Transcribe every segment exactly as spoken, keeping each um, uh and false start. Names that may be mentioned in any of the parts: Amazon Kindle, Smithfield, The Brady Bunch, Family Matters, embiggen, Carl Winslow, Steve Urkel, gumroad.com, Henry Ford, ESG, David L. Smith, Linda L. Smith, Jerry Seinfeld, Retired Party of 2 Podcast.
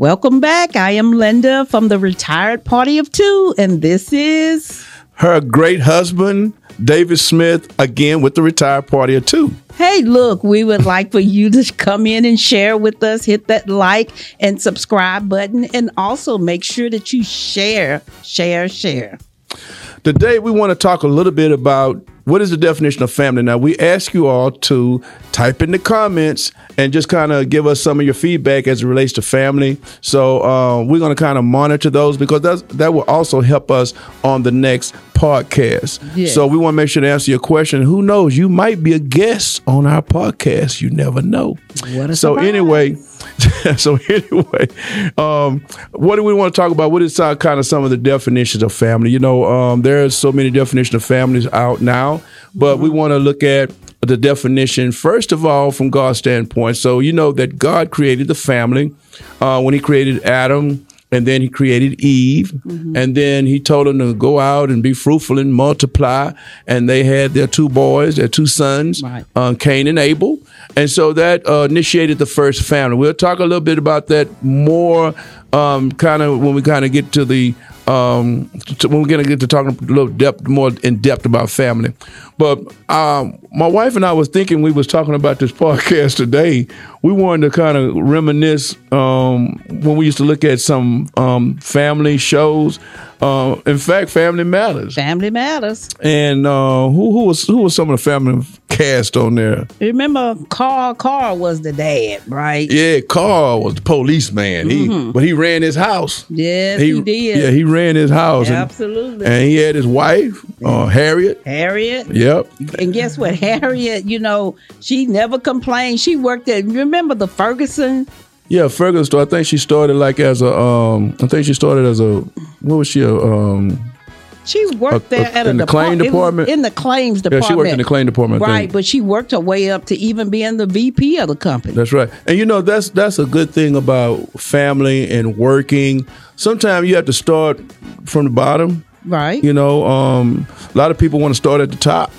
Welcome back. I am Linda from the Retired Party of two, and this is her great husband, David Smith, again with the Retired Party of two. Hey, look, we would like for you to come in and share with us. Hit that like and subscribe button, and also make sure that you share, share, share. Today, we want to talk a little bit about what is the definition of family. Now, we ask you all to type in the comments and just kind of give us some of your feedback as it relates to family. So uh, we're going to kind of monitor those, because that's, that will also help us on the next podcast. Yes. So we want to make sure to answer your question. Who knows? You might be a guest on our podcast. You never know. What a so surprise. anyway, so anyway, um, what do we want to talk about? What is kind of some of the definitions of family? You know, um, there are so many definitions of families out now, but mm-hmm. we want to look at the definition, first of all, from God's standpoint. So you know that God created the family uh, when he created Adam, and then he created Eve, mm-hmm. and then he told them to go out and be fruitful and multiply. And they had their two boys, their two sons, right. uh, Cain and Abel. And so that uh, initiated the first family. We'll talk a little bit about that more um, kind of when we kind of get to the um, to, when we're going to get to talking a little depth, more in depth about family. But um, my wife and I was thinking, we was talking about this podcast today. We wanted to kind of reminisce um, when we used to look at some um, family shows. Uh, in fact, Family Matters. Family Matters. And uh, who who was who was some of the family cast on there? Remember, Carl. Carl was the dad, right? Yeah, Carl was the policeman. Mm-hmm. He, but he ran his house. Yes, he, he did. Yeah, he ran his house. Absolutely. And, and he had his wife, uh, Harriet. Harriet. Yep. And guess what, Harriet? You know, she never complained. She worked at. Remember the Ferguson. Yeah, Ferguson. I think she started like as a. Um, I think she started as a. What was she? A, um, she worked a, there a, at in a the depart- claim department. In the claims department. Yeah, she worked in the claim department. Right, but she worked her way up to even being the V P of the company. That's right, and you know that's that's a good thing about family and working. Sometimes you have to start from the bottom. Right. You know, um, a lot of people want to start at the top.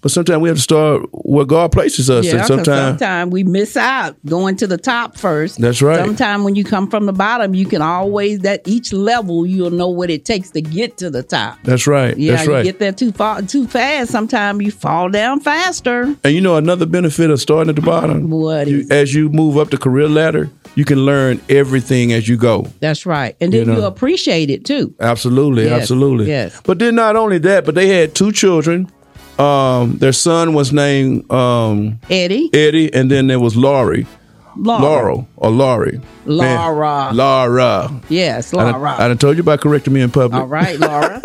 But sometimes we have to start where God places us. Yeah, and sometimes sometime we miss out going to the top first. That's right. Sometimes when you come from the bottom, you can always, at each level, you'll know what it takes to get to the top. That's right. Yeah, That's right. You get there too far, too fast. Sometimes you fall down faster. And you know, another benefit of starting at the bottom, what is you, as you move up the career ladder, you can learn everything as you go. That's right. And then you know? You'll appreciate it too. Absolutely. Yes, absolutely. Yes. But then not only that, but they had two children. Um, their son was named um, Eddie. Eddie, and then there was Laurie, Laura. Laurel or Laurie, Laura, and Laura. Yes, Laura. I, I done told you about correcting me in public. All right, Laura.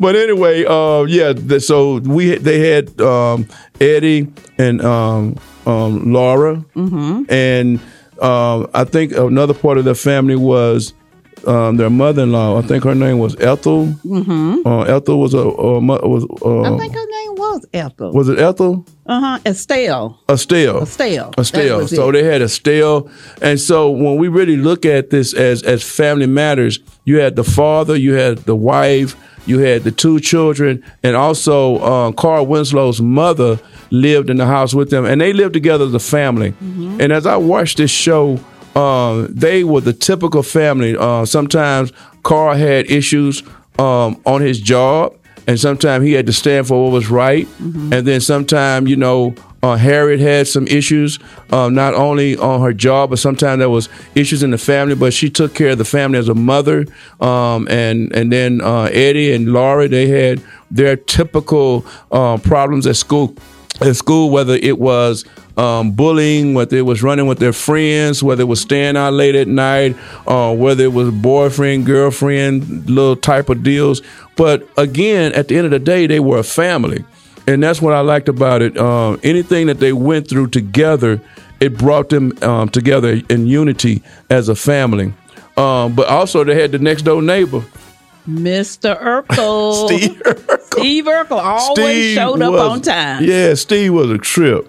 But anyway, uh, yeah. The, so we they had um, Eddie and um, um, Laura, mm-hmm. and uh, I think another part of their family was. Um, their mother-in-law, I think her name was Ethel. Mm-hmm. Uh, Ethel was a uh, was. Uh, I think her name was Ethel. Was it Ethel? Uh huh. Estelle. Estelle. Estelle. Estelle. So it. They had Estelle, and so when we really look at this as as Family Matters, you had the father, you had the wife, you had the two children, and also uh, Carl Winslow's mother lived in the house with them, and they lived together as a family. Mm-hmm. And as I watched this show. Uh, they were the typical family. Uh, sometimes Carl had issues um, on his job, and sometimes he had to stand for what was right. Mm-hmm. And then sometimes, you know, uh, Harriet had some issues, uh, not only on her job, but sometimes there was issues in the family. But she took care of the family as a mother. Um, and and then uh, Eddie and Laurie, they had their typical uh, problems at school. At school, whether it was um, bullying, whether it was running with their friends, whether it was staying out late at night, uh, whether it was boyfriend, girlfriend, little type of deals. But again, at the end of the day, they were a family. And that's what I liked about it. Uh, anything that they went through together, it brought them um, together in unity as a family. Um, but also they had the next door neighbor. Mister Urkel. Steve Urkel. Steve Urkel always Steve showed up was, on time. Yeah, Steve was a trip.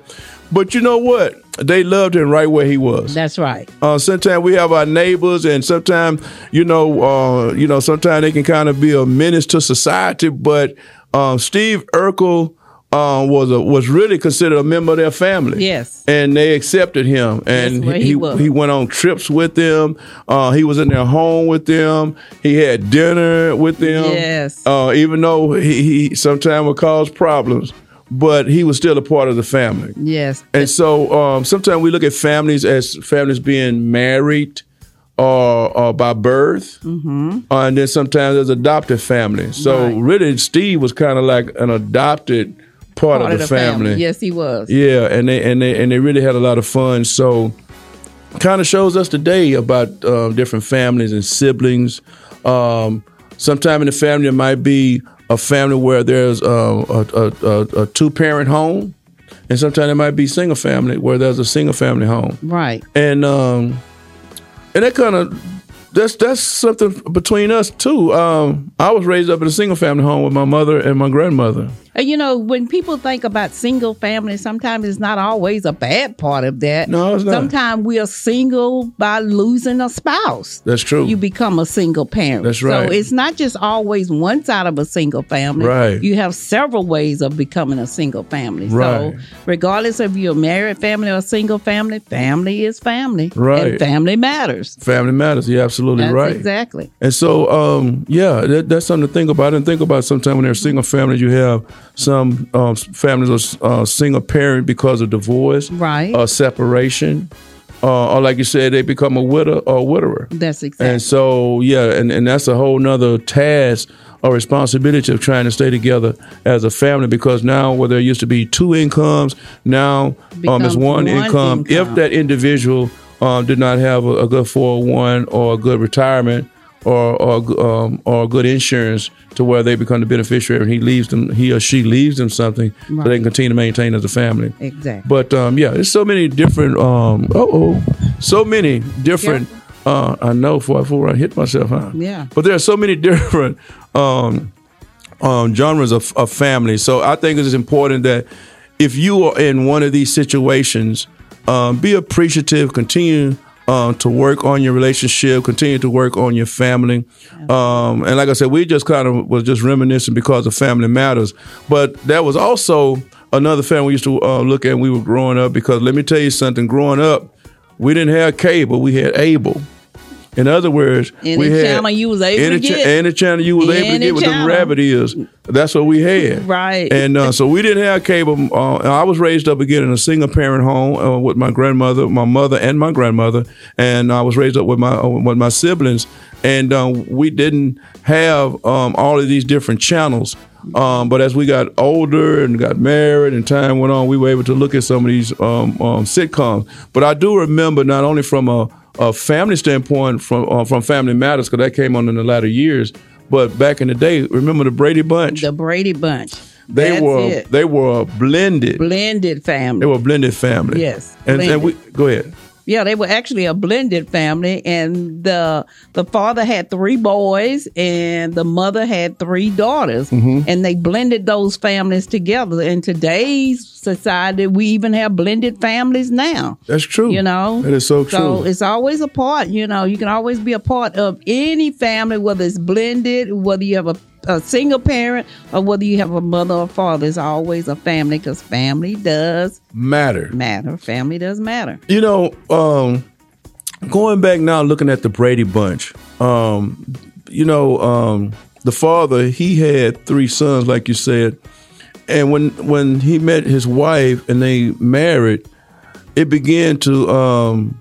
But you know what? They loved him right where he was. That's right. Uh, sometimes we have our neighbors, and sometimes, you know, uh, you know, sometimes they can kind of be a menace to society. But um, Steve Urkel um, was a, was really considered a member of their family. Yes. And they accepted him. And yes, he, he, he went on trips with them. Uh, he was in their home with them. He had dinner with them. Yes. Uh, even though he, he sometimes would cause problems, but he was still a part of the family. Yes. And so um, sometimes we look at families as families being married or, or by birth. Mm-hmm. Uh, and then sometimes there's adopted families. So right. really, Steve was kind of like an adopted part, part of the, of the family. family. Yes, he was. Yeah. And they, and they, and they really had a lot of fun. So kind of shows us today about uh, different families and siblings. Um, sometime in the family, it might be a family where there's uh, a, a, a two-parent home, and sometimes it might be single family where there's a single family home. Right. And um, and that kind of that's that's something between us too. Um, I was raised up in a single family home with my mother and my grandmother. You know, when people think about single family, sometimes it's not always a bad part of that. No, it's not. Sometimes we are single by losing a spouse. That's true. You become a single parent. That's right. So it's not just always one side of a single family. Right. You have several ways of becoming a single family. Right. So regardless of your married family or single family, family is family. Right. And family matters. Family matters. You're absolutely that's right. Exactly. And so, um, yeah, that, that's something to think about. And think about sometimes when there's single families, you have some um, families are uh, single parent because of divorce, right, or separation, uh, or like you said, they become a widow or a widower. That's exactly. And so, yeah, and, and that's a whole nother task or responsibility of trying to stay together as a family, because now where there used to be two incomes, now um, it's one, one income. income. If that individual um, did not have a, a good four oh one or a good retirement, or or, um, or good insurance to where they become the beneficiary and he leaves them, he or she leaves them something right. so they can continue to maintain as a family. Exactly. But um, yeah, there's so many different, um, uh-oh, so many different, yeah. uh, I know before I, before I hit myself, huh? Yeah. But there are so many different um, um, genres of, of family. So I think it's important that if you are in one of these situations, um, be appreciative, continue Um, to work on your relationship, continue to work on your family. Um, and like I said, we just kind of was just reminiscing because of Family Matters. But that was also another family we used to uh, look at when we were growing up, because let me tell you something, growing up, we didn't have cable, we had Able. In other words, any we had channel you was able any to get. Ch- any channel you was any able to get with them rabbit ears. That's what we had. Right. And uh, so we didn't have cable. Uh, I was raised up again in a single parent home uh, with my grandmother, my mother, and my grandmother. And I was raised up with my uh, with my siblings. And um, we didn't have um, all of these different channels. Um, but as we got older and got married and time went on, we were able to look at some of these um, um, sitcoms. But I do remember not only from a A family standpoint from uh, from Family Matters, because that came on in the latter years. But back in the day, remember the Brady Bunch? The Brady Bunch. They That's were it. They were a blended blended family. They were a blended family. Yes, and, and we go ahead. Yeah, they were actually a blended family, and the the father had three boys, and the mother had three daughters, mm-hmm. and they blended those families together. In today's society, we even have blended families now. That's true. You know? That is so true. So it's always a part, you know, you can always be a part of any family, whether it's blended, whether you have a a single parent, or whether you have a mother or father, is always a family, because family does matter. Matter. Family does matter. You know, um, going back now, looking at the Brady Bunch, um, you know, um, the father, he had three sons, like you said. And when, when he met his wife and they married, it began to, um,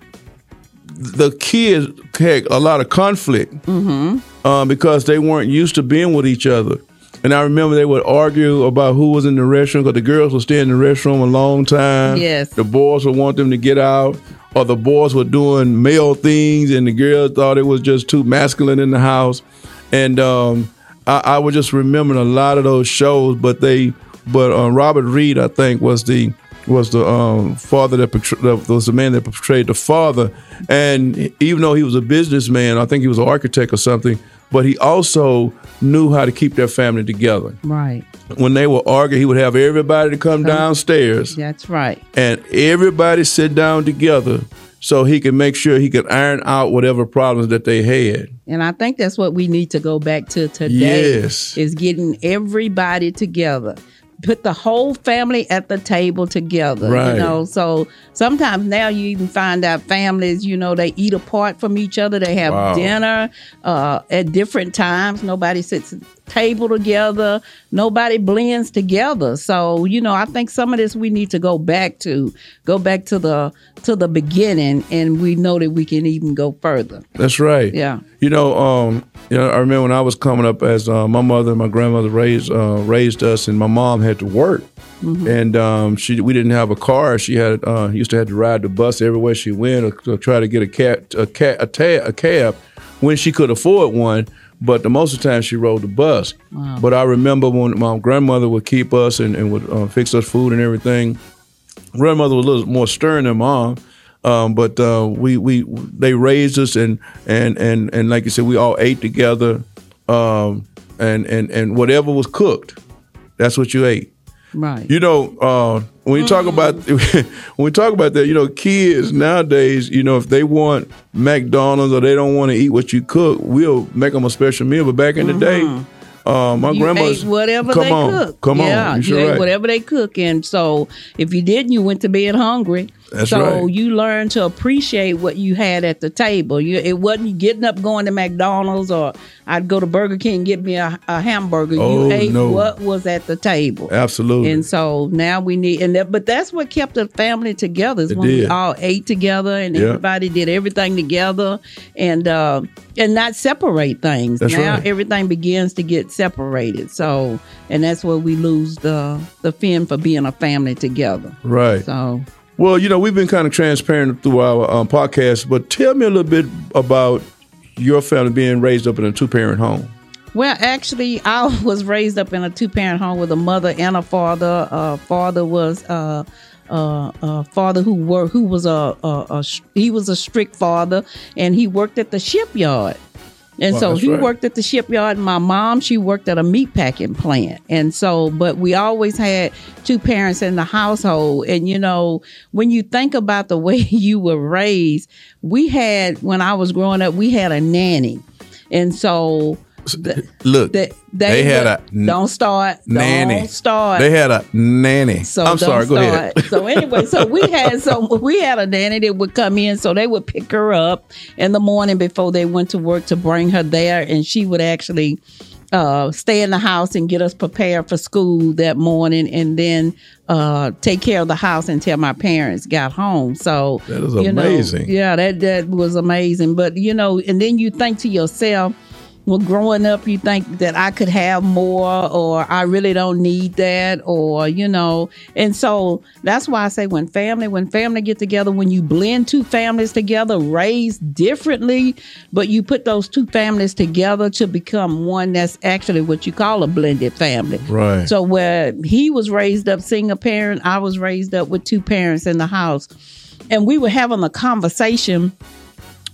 the kids had a lot of conflict. Mm-hmm. Um, because they weren't used to being with each other. And I remember they would argue about who was in the restroom, because the girls would stay in the restroom a long time. Yes. The boys would want them to get out, or the boys were doing male things and the girls thought it was just too masculine in the house. And um, I, I was just remembering a lot of those shows, but they, but uh, Robert Reed, I think, was the was the um, father that portrayed, was the man that portrayed the father. And even though he was a businessman, I think he was an architect or something, but he also knew how to keep their family together. Right. When they would argue, he would have everybody to come so, downstairs. That's right. And everybody sit down together so he could make sure he could iron out whatever problems that they had. And I think that's what we need to go back to today. Yes. Is getting everybody together. put the whole family at the table together, right. you know. So sometimes now you even find out families, you know, they eat apart from each other. They have wow. dinner uh, at different times. Nobody sits at the table together. Nobody blends together. So, you know, I think some of this we need to go back to, go back to the to the beginning, and we know that we can even go further. That's right. Yeah. You know, um, you know, I remember when I was coming up as uh, my mother and my grandmother raised uh, raised us, and my mom had to work, mm-hmm. and um, she we didn't have a car. She had uh, used to have to ride the bus everywhere she went, or, or try to get a cab, a cab, a, ta- a cab when she could afford one. But the most of the time she rode the bus. Wow. But I remember when my grandmother would keep us and, and would uh, fix us food and everything. Grandmother was a little more stern than mom. Um, but uh, we we they raised us, and and and and like you said, we all ate together, um, and and and whatever was cooked, that's what you ate. Right. You know, uh, when you mm. talk about when we talk about that, you know, kids nowadays, you know, if they want McDonald's or they don't want to eat what you cook, we'll make them a special meal. But back in mm-hmm. the day. Uh, my grandma's whatever come they on, cook. Come yeah, on, you sure ate right. whatever they cook, and so if you didn't, you went to bed hungry. That's so right. So you learned to appreciate what you had at the table. You, it wasn't getting up going to McDonald's, or I'd go to Burger King and get me a, a hamburger. Oh, you ate no. what was at the table. Absolutely. And so now we need, and that, but that's what kept the family together. Is it when did. we all ate together, and yeah. everybody did everything together, and uh, and not separate things. That's now right. everything begins to get separated. So, and that's where we lose the the fin for being a family together. Right. So, well, you know, we've been kind of transparent through our um, podcast, but tell me a little bit about your family being raised up in a two-parent home. Well, actually, I was raised up in a two-parent home with a mother and a father. Uh, father was uh, uh, uh, father who were who was a, a, a he was a strict father, and he worked at the shipyard. And wow, so he right. worked at the shipyard. My mom, she worked at a meatpacking plant. And so, but we always had two parents in the household. And, you know, when you think about the way you were raised, we had, when I was growing up, we had a nanny. And so... The, Look, the, they, they had a n- don't start nanny. Don't start. They had a nanny. So I'm sorry. Start. Go ahead. So anyway, so we had so we had a nanny that would come in. So they would pick her up in the morning before they went to work to bring her there, and she would actually uh, stay in the house and get us prepared for school that morning, and then uh, take care of the house until my parents got home. So that was amazing. Know, yeah, that that was amazing. But you know, and then you think to yourself. Well, growing up, you think that I could have more, or I really don't need that, or, you know. And so that's why I say when family, when family get together, when you blend two families together, raised differently, but you put those two families together to become one, that's actually what you call a blended family. Right. So where he was raised up single parent, I was raised up with two parents in the house. And we were having a conversation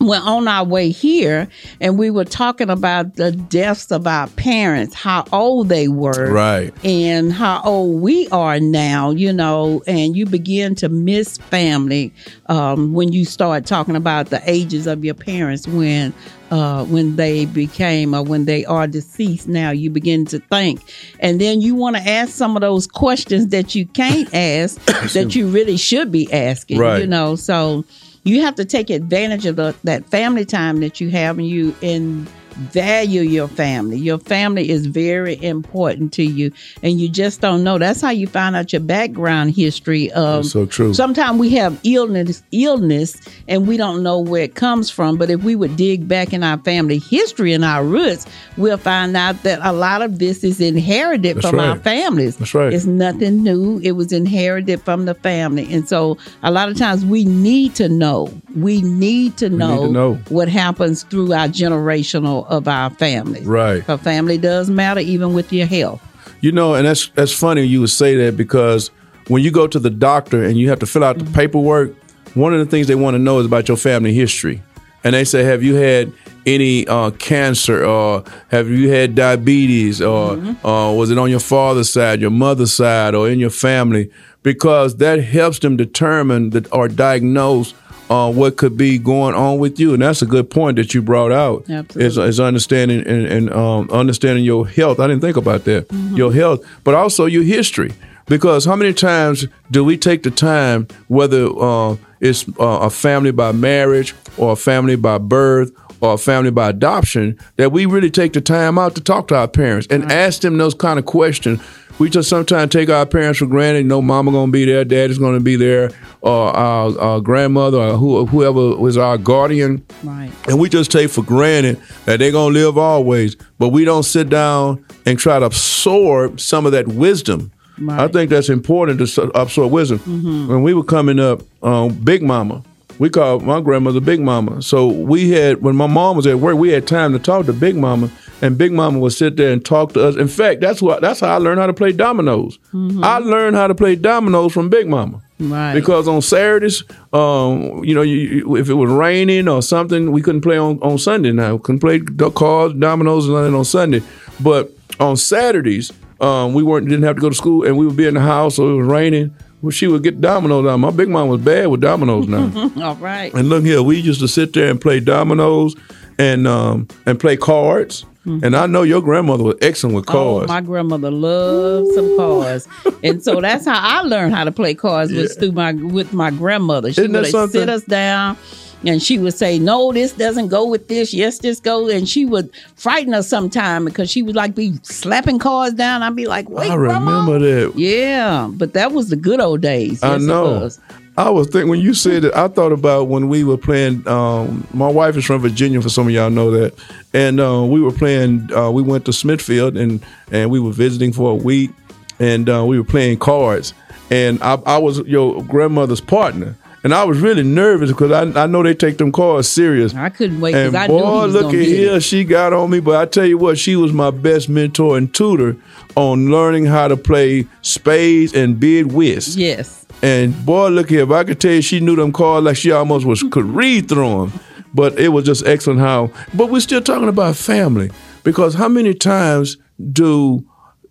we're on our way here, and we were talking about the deaths of our parents, how old they were, right, and how old we are now, you know, and you begin to miss family um, when you start talking about the ages of your parents when uh, when they became or when they are deceased now, you begin to think. And then you want to ask some of those questions that you can't ask that you really should be asking, right. you know, so... You have to take advantage of the, that family time that you have, and you and value your family. Your family is very important to you, and you just don't know. That's how you find out your background history. Of, That's so true. Sometimes we have illness, illness, and we don't know where it comes from. But if we would dig back in our family history and our roots, we'll find out that a lot of this is inherited That's from right. our families. That's right. It's nothing new. It was inherited from the family. And so a lot of times we need to know. We need to, we know, need to know what happens through our generational of our families. Right. So family does matter, even with your health. You know, and that's that's funny you would say that, because when you go to the doctor and you have to fill out mm-hmm. the paperwork, one of the things they want to know is about your family history. And they say, have you had any uh, cancer, or have you had diabetes, or mm-hmm. uh, was it on your father's side, your mother's side, or in your family? Because that helps them determine that, or diagnose on what could be going on with you. And that's a good point that you brought out. Absolutely. Is, is understanding and, and um, understanding your health. I didn't think about that. Mm-hmm. Your health, but also your history. Because how many times do we take the time, whether uh, it's uh, a family by marriage or a family by birth or a family by adoption, that we really take the time out to talk to our parents and right. ask them those kind of questions. We just sometimes take our parents for granted. You know, mama going to be there, daddy's going to be there, or our, our grandmother, or who, whoever was our guardian. Right. And we just take for granted that they're going to live always. But we don't sit down and try to absorb some of that wisdom. Right. I think that's important, to absorb wisdom. Mm-hmm. When we were coming up, um, Big Mama. We called my grandmother Big Mama. So we had, when my mom was at work, we had time to talk to Big Mama, and Big Mama would sit there and talk to us. In fact, that's what that's how I learned how to play dominoes. Mm-hmm. I learned how to play dominoes from Big Mama. Right. Because on Saturdays, um, you know, you, if it was raining or something, we couldn't play on, on Sunday now. We couldn't play cards, dominoes, and nothing on Sunday. But on Saturdays, um, we weren't didn't have to go to school, and we would be in the house, so it was raining. Well, she would get dominoes out. My big mom was bad with dominoes now. All right. And look here, we used to sit there and play dominoes and um, and play cards. Mm-hmm. And I know your grandmother was excellent with cards. Oh, my grandmother loved Ooh. some cards. And so that's how I learned how to play cards, yeah. was through my with my grandmother. She Isn't would like, sit us down. And she would say, no, this doesn't go with this. Yes, this goes. And she would frighten us sometime because she would like be slapping cars down. I'd be like, wait, I remember Grandma. that. Yeah. But that was the good old days. Yes, I know. It was. I was thinking when you said it, I thought about when we were playing. Um, my wife is from Virginia, for some of y'all know that. And uh, we were playing. Uh, we went to Smithfield and, and we were visiting for a week. And uh, we were playing cards. And I, I was your grandmother's partner. And I was really nervous because I, I know they take them cards serious. I couldn't wait because I knew he was going to get it. And boy, look at here, she got on me. But I tell you what, she was my best mentor and tutor on learning how to play spades and bid whist. Yes. And boy, look here, if I could tell you she knew them cards like she almost was could read through them. But it was just excellent how. But we're still talking about family, because how many times do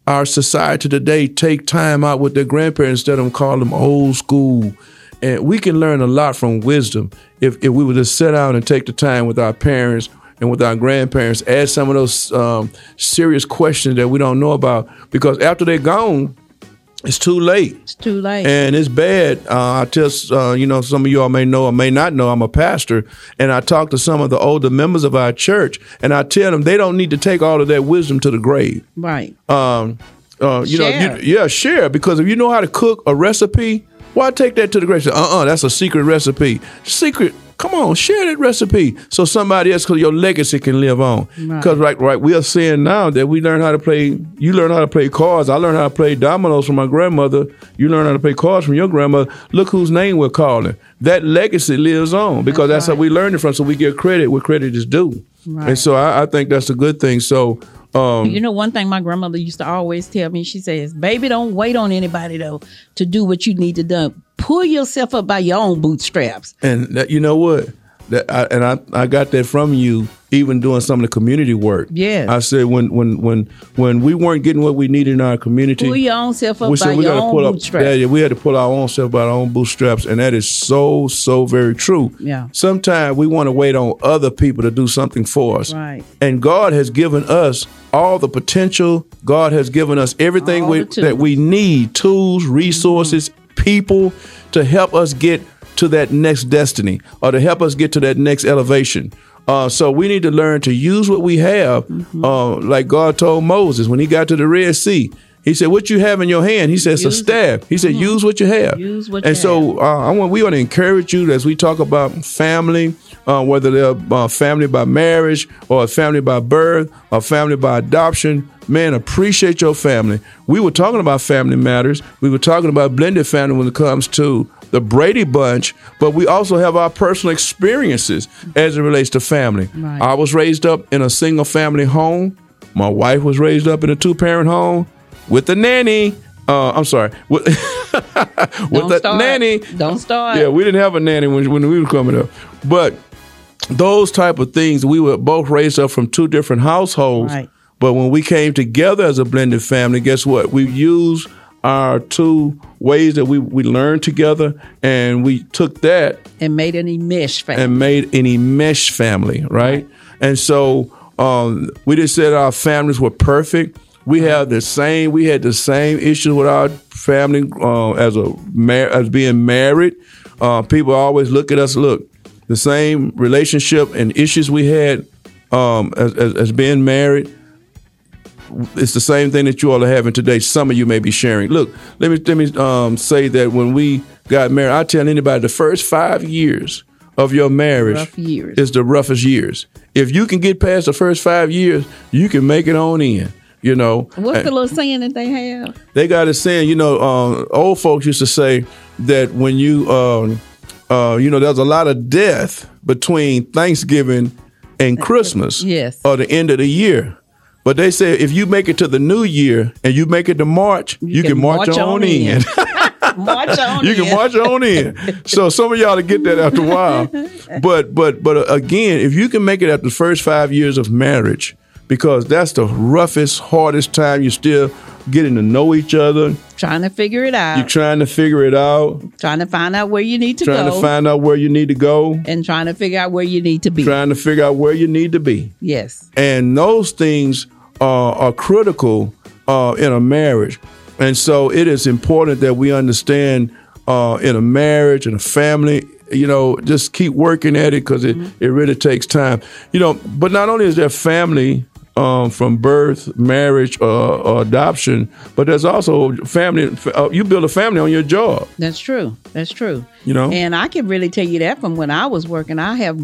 our society today take time out with their grandparents instead of calling them old school? And we can learn a lot from wisdom if, if we would just sit out and take the time with our parents and with our grandparents, ask some of those um, serious questions that we don't know about. Because after they're gone, it's too late. It's too late. And it's bad. Uh, I just, uh, you know, some of you all may know or may not know, I'm a pastor. And I talk to some of the older members of our church, and I tell them they don't need to take all of that wisdom to the grave. Right. Um, uh, you share. know, you, Yeah, share. Because if you know how to cook a recipe, why take that to the grave? Uh-uh, that's a secret recipe. Secret. Come on, share that recipe so somebody else, because your legacy can live on. Because right. right, right, we are seeing now that we learn how to play. You learn how to play cards. I learned how to play dominoes from my grandmother. You learn how to play cards from your grandmother. Look whose name we're calling. That legacy lives on because that's, that's right. how we learned it from. So we give credit where credit is due. Right. And so I, I think that's a good thing. So. Um, you know, one thing my grandmother used to always tell me, she says, baby, don't wait on anybody, though, to do what you need to do. Pull yourself up by your own bootstraps. And that, you know what? That I, and I, I got that from you, even doing some of the community work. Yeah. I said when when when when we weren't getting what we needed in our community. Pull your own self up we by we your own up, bootstraps. Yeah, yeah, we had to pull our own self by our own bootstraps. And that is so, so very true. Yeah. Sometimes we want to wait on other people to do something for us. Right. And God has given us all the potential. God has given us everything we, that we need, tools, resources, mm-hmm. people to help us get to that next destiny, or to help us get to that next elevation. Uh, so we need to learn to use what we have, mm-hmm. uh, like God told Moses when he got to the Red Sea. He said, what you have in your hand? He says, a staff. He said, mm-hmm. use what you have. Use what and you so have. Uh, I want, we want to encourage you as we talk about family, uh, whether they're uh, family by marriage or a family by birth or family by adoption. Man, appreciate your family. We were talking about Family Matters. We were talking about blended family when it comes to the Brady Bunch, but we also have our personal experiences as it relates to family. Right. I was raised up in a single family home. My wife was raised up in a two parent home with a nanny. Uh, I'm sorry. With, with a nanny. Don't start. Yeah, we didn't have a nanny when, when we were coming up. But those type of things, we were both raised up from two different households. Right. But when we came together as a blended family, guess what? We used our two ways that we, we learned together, and we took that and made an enmeshed family. And made an enmeshed family, right? right. And so um, we just said our families were perfect. We right. have the same. We had the same issues with our family uh, as a mar- as being married. Uh, people always look at us. Look, the same relationship and issues we had um, as, as, as being married. It's the same thing that you all are having today. Some of you may be sharing. Look, let me let me um, say that when we got married, I tell anybody the first five years of your marriage is the roughest years. If you can get past the first five years, you can make it on in. You know, what's the little saying that they have? They got a saying. You know, um, old folks used to say that when you, um, uh, you know, there's a lot of death between Thanksgiving and Christmas, yes, or the end of the year. But they said if you make it to the new year and you make it to March, you, you can, can march, march on, on in. in. march on you in. You can march on in. So some of y'all to get that after a while. But but but again, if you can make it after the first five years of marriage, because that's the roughest, hardest time. You're still getting to know each other. Trying to figure it out. You're trying to figure it out. Trying to find out where you need to trying go. Trying to find out where you need to go. And trying to figure out where you need to be. Trying to figure out where you need to be. Yes. And those things uh, are critical uh, in a marriage. And so it is important that we understand uh, in a marriage, in a family, you know, just keep working at it because it, mm-hmm. it really takes time. You know, but not only is there family Um, from birth, marriage, uh, or adoption, but there's also family. Uh, you build a family on your job. That's true. That's true. You know, and I can really tell you that from when I was working, I have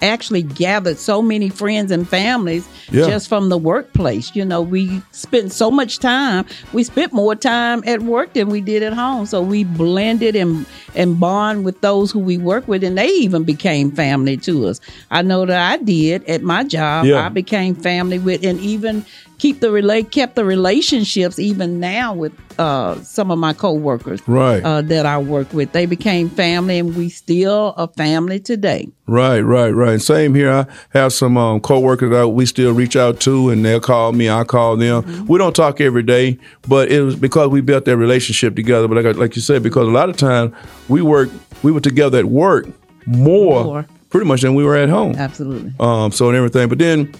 actually gathered so many friends and families yeah. just from the workplace. You know, we spent so much time. We spent more time at work than we did at home. So we blended and and bond with those who we work with, and they even became family to us. I know that I did at my job. Yeah. I became family with, and even keep the relate kept the relationships even now with uh, some of my coworkers right. uh, that I work with. They became family, and we still a family today. Right, right, right. Same here. I have some um, coworkers that we still reach out to, and they'll call me. I call them. Mm-hmm. We don't talk every day, but it was because we built that relationship together. But like, like you said, because a lot of times we work, we were together at work more, more. pretty much than we were at home. Absolutely. Um. So and everything, but then.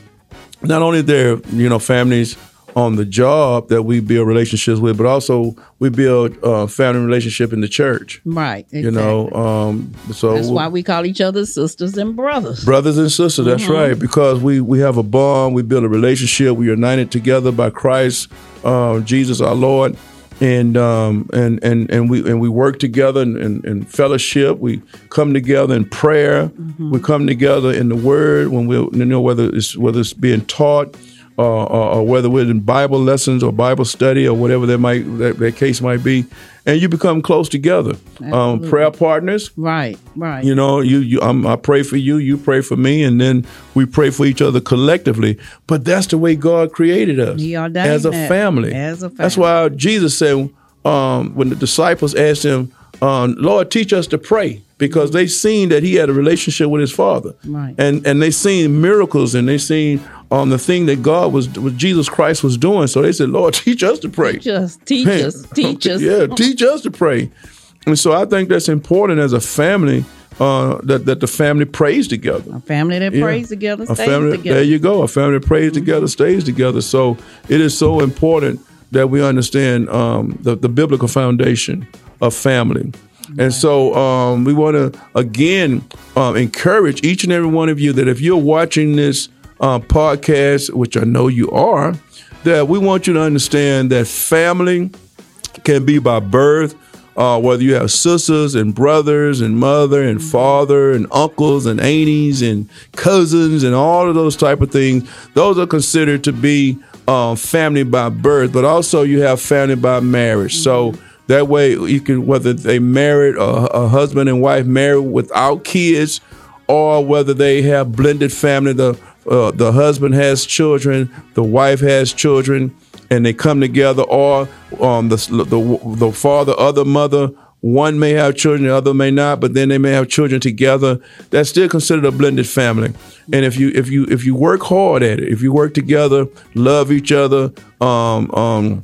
Not only their, you know, families on the job that we build relationships with, but also we build a uh, family relationship in the church. Right. Exactly. You know, um, so that's why we call each other sisters and brothers. Brothers and sisters. That's mm-hmm. right. Because we, we have a bond. We build a relationship. We are united together by Christ, uh, Jesus, our Lord. And um and, and, and we and we work together in, in, in fellowship. We come together in prayer. Mm-hmm. We come together in the Word when we you know whether it's whether it's being taught uh, or, or whether we're in Bible lessons or Bible study or whatever that might that, that case might be. And you become close together, um, prayer partners. Right, right. You know, you, you um, I pray for you, you pray for me, and then we pray for each other collectively. But that's the way God created us as a family. As a family. That's why Jesus said um, when the disciples asked him, um, "Lord, teach us to pray," because they seen that he had a relationship with his Father, right. and and they seen miracles, and they seen. On um, the thing that God was, was, Jesus Christ was doing. So they said, Lord, teach us to pray. Teach us, teach Man. us, teach us. Yeah, teach us to pray. And so I think that's important as a family, uh, that, that the family prays together. A family that yeah. prays together stays family, together. There you go. A family that prays mm-hmm. together stays together. So it is so important that we understand um, the, the biblical foundation of family. Right. And so um, we want to, again, um, encourage each and every one of you that if you're watching this Uh, podcast, which I know you are, that we want you to understand that family can be by birth, uh, whether you have sisters and brothers and mother and father and uncles and aunties and cousins and all of those type of things. Those are considered to be uh, family by birth, but also you have family by marriage. So that way you can, whether they married, a, a husband and wife married without kids, or whether they have blended family, the Uh, the husband has children, the wife has children, and they come together. Or um, the, the the father or the mother, one may have children, the other may not, but then they may have children together. That's still considered a blended family. And if you if you if you work hard at it, if you work together, love each other, um, um,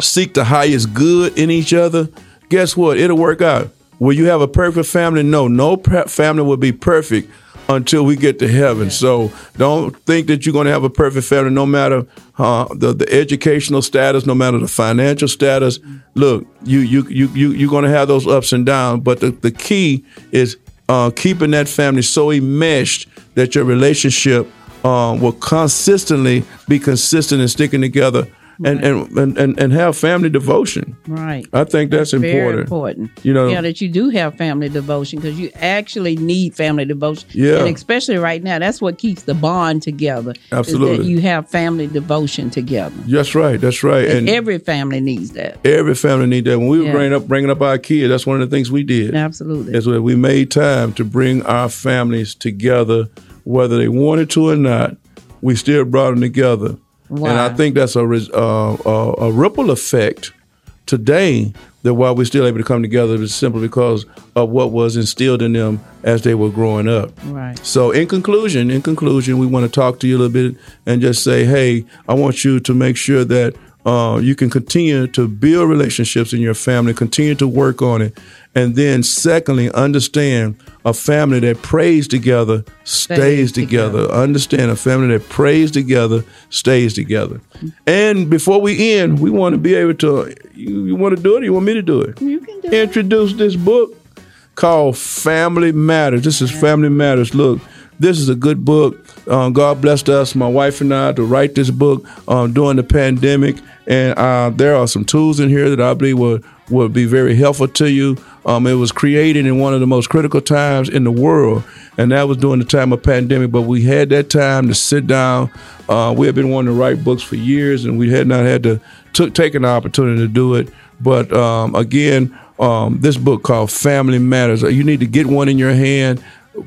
seek the highest good in each other, guess what? It'll work out. Will you have a perfect family? No, no per- family will be perfect until we get to heaven. Yeah. So don't think that you're going to have a perfect family, no matter uh, the, the educational status, no matter the financial status. Look, you, you, you, you, you're going to have those ups and downs. But the, the key is uh, keeping that family so enmeshed that your relationship uh, will consistently be consistent and sticking together. Right. And, and, and, and have family devotion. Right. I think that's, that's important. Very important. You know, yeah, that you do have family devotion, because you actually need family devotion. Yeah. And especially right now, that's what keeps the bond together. Absolutely. Is that you have family devotion together. That's right. That's right. And, and every family needs that. Every family needs that. When we yeah. were bringing up, bringing up our kids, that's one of the things we did. Absolutely. Is that we made time to bring our families together, whether they wanted to or not. We still brought them together. Wow. And I think that's a, uh, a, a ripple effect today, that why we're still able to come together is simply because of what was instilled in them as they were growing up. Right. So in conclusion, in conclusion, we want to talk to you a little bit and just say, hey, I want you to make sure that uh, you can continue to build relationships in your family, continue to work on it. And then secondly, understand a family that prays together stays together. together. Understand a family that prays together stays together. And before we end, we want to be able to, you, you want to do it or you want me to do it? You can do Introduce it. Introduce this book called Family Matters. This is yeah. Family Matters. Look, this is a good book. Um, God blessed us, my wife and I, to write this book um, during the pandemic. And uh, there are some tools in here that I believe will, will be very helpful to you. Um, it was created in one of the most critical times in the world, and that was during the time of pandemic. But we had that time to sit down. Uh, we had been wanting to write books for years, and we had not had to t- taken the opportunity to do it. But um, again, um, this book called Family Matters. You need to get one in your hand,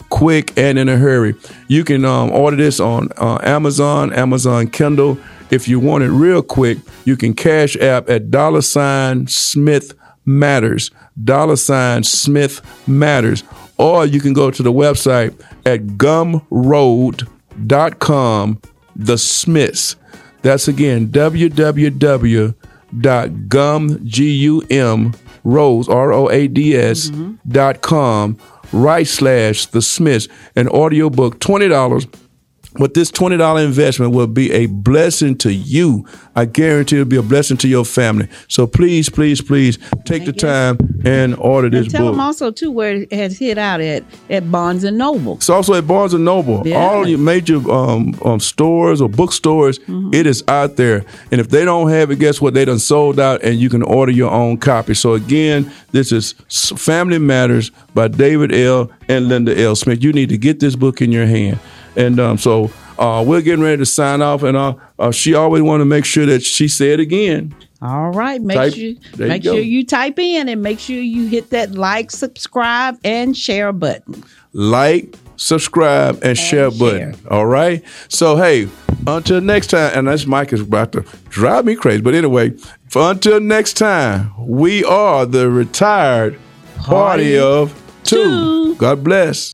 quick and in a hurry. You can um, order this on uh, Amazon, Amazon Kindle. If you want it real quick, you can cash app at dollar sign Smith Matters, dollar sign Smith Matters. Or you can go to the website at gumroad dot com, the Smiths. That's again, w w w dot gum roads dot com right slash the Smiths, an audiobook, twenty dollars. But this twenty dollars investment will be a blessing to you. I guarantee it'll be a blessing to your family. So please, please, please take Thank the you. time and order this and tell book. Tell them also, too, where it has hit out at, at Barnes and Noble. It's also at Barnes and Noble. Yeah. All your major um, um, stores or bookstores, mm-hmm. it is out there. And if they don't have it, guess what? They done sold out, and you can order your own copy. So again, this is Family Matters by David L. and Linda L. Smith. You need to get this book in your hand. And um, so uh, we're getting ready to sign off, and uh, uh, she always want to make sure that she said again. All right, make type, sure make you sure you type in, and make sure you hit that like, subscribe, and share button. Like, subscribe, and, and share, share button. All right. So hey, until next time, and this mic is about to drive me crazy, but anyway, for until next time, we are the Retired Party, Party of two. two. God bless.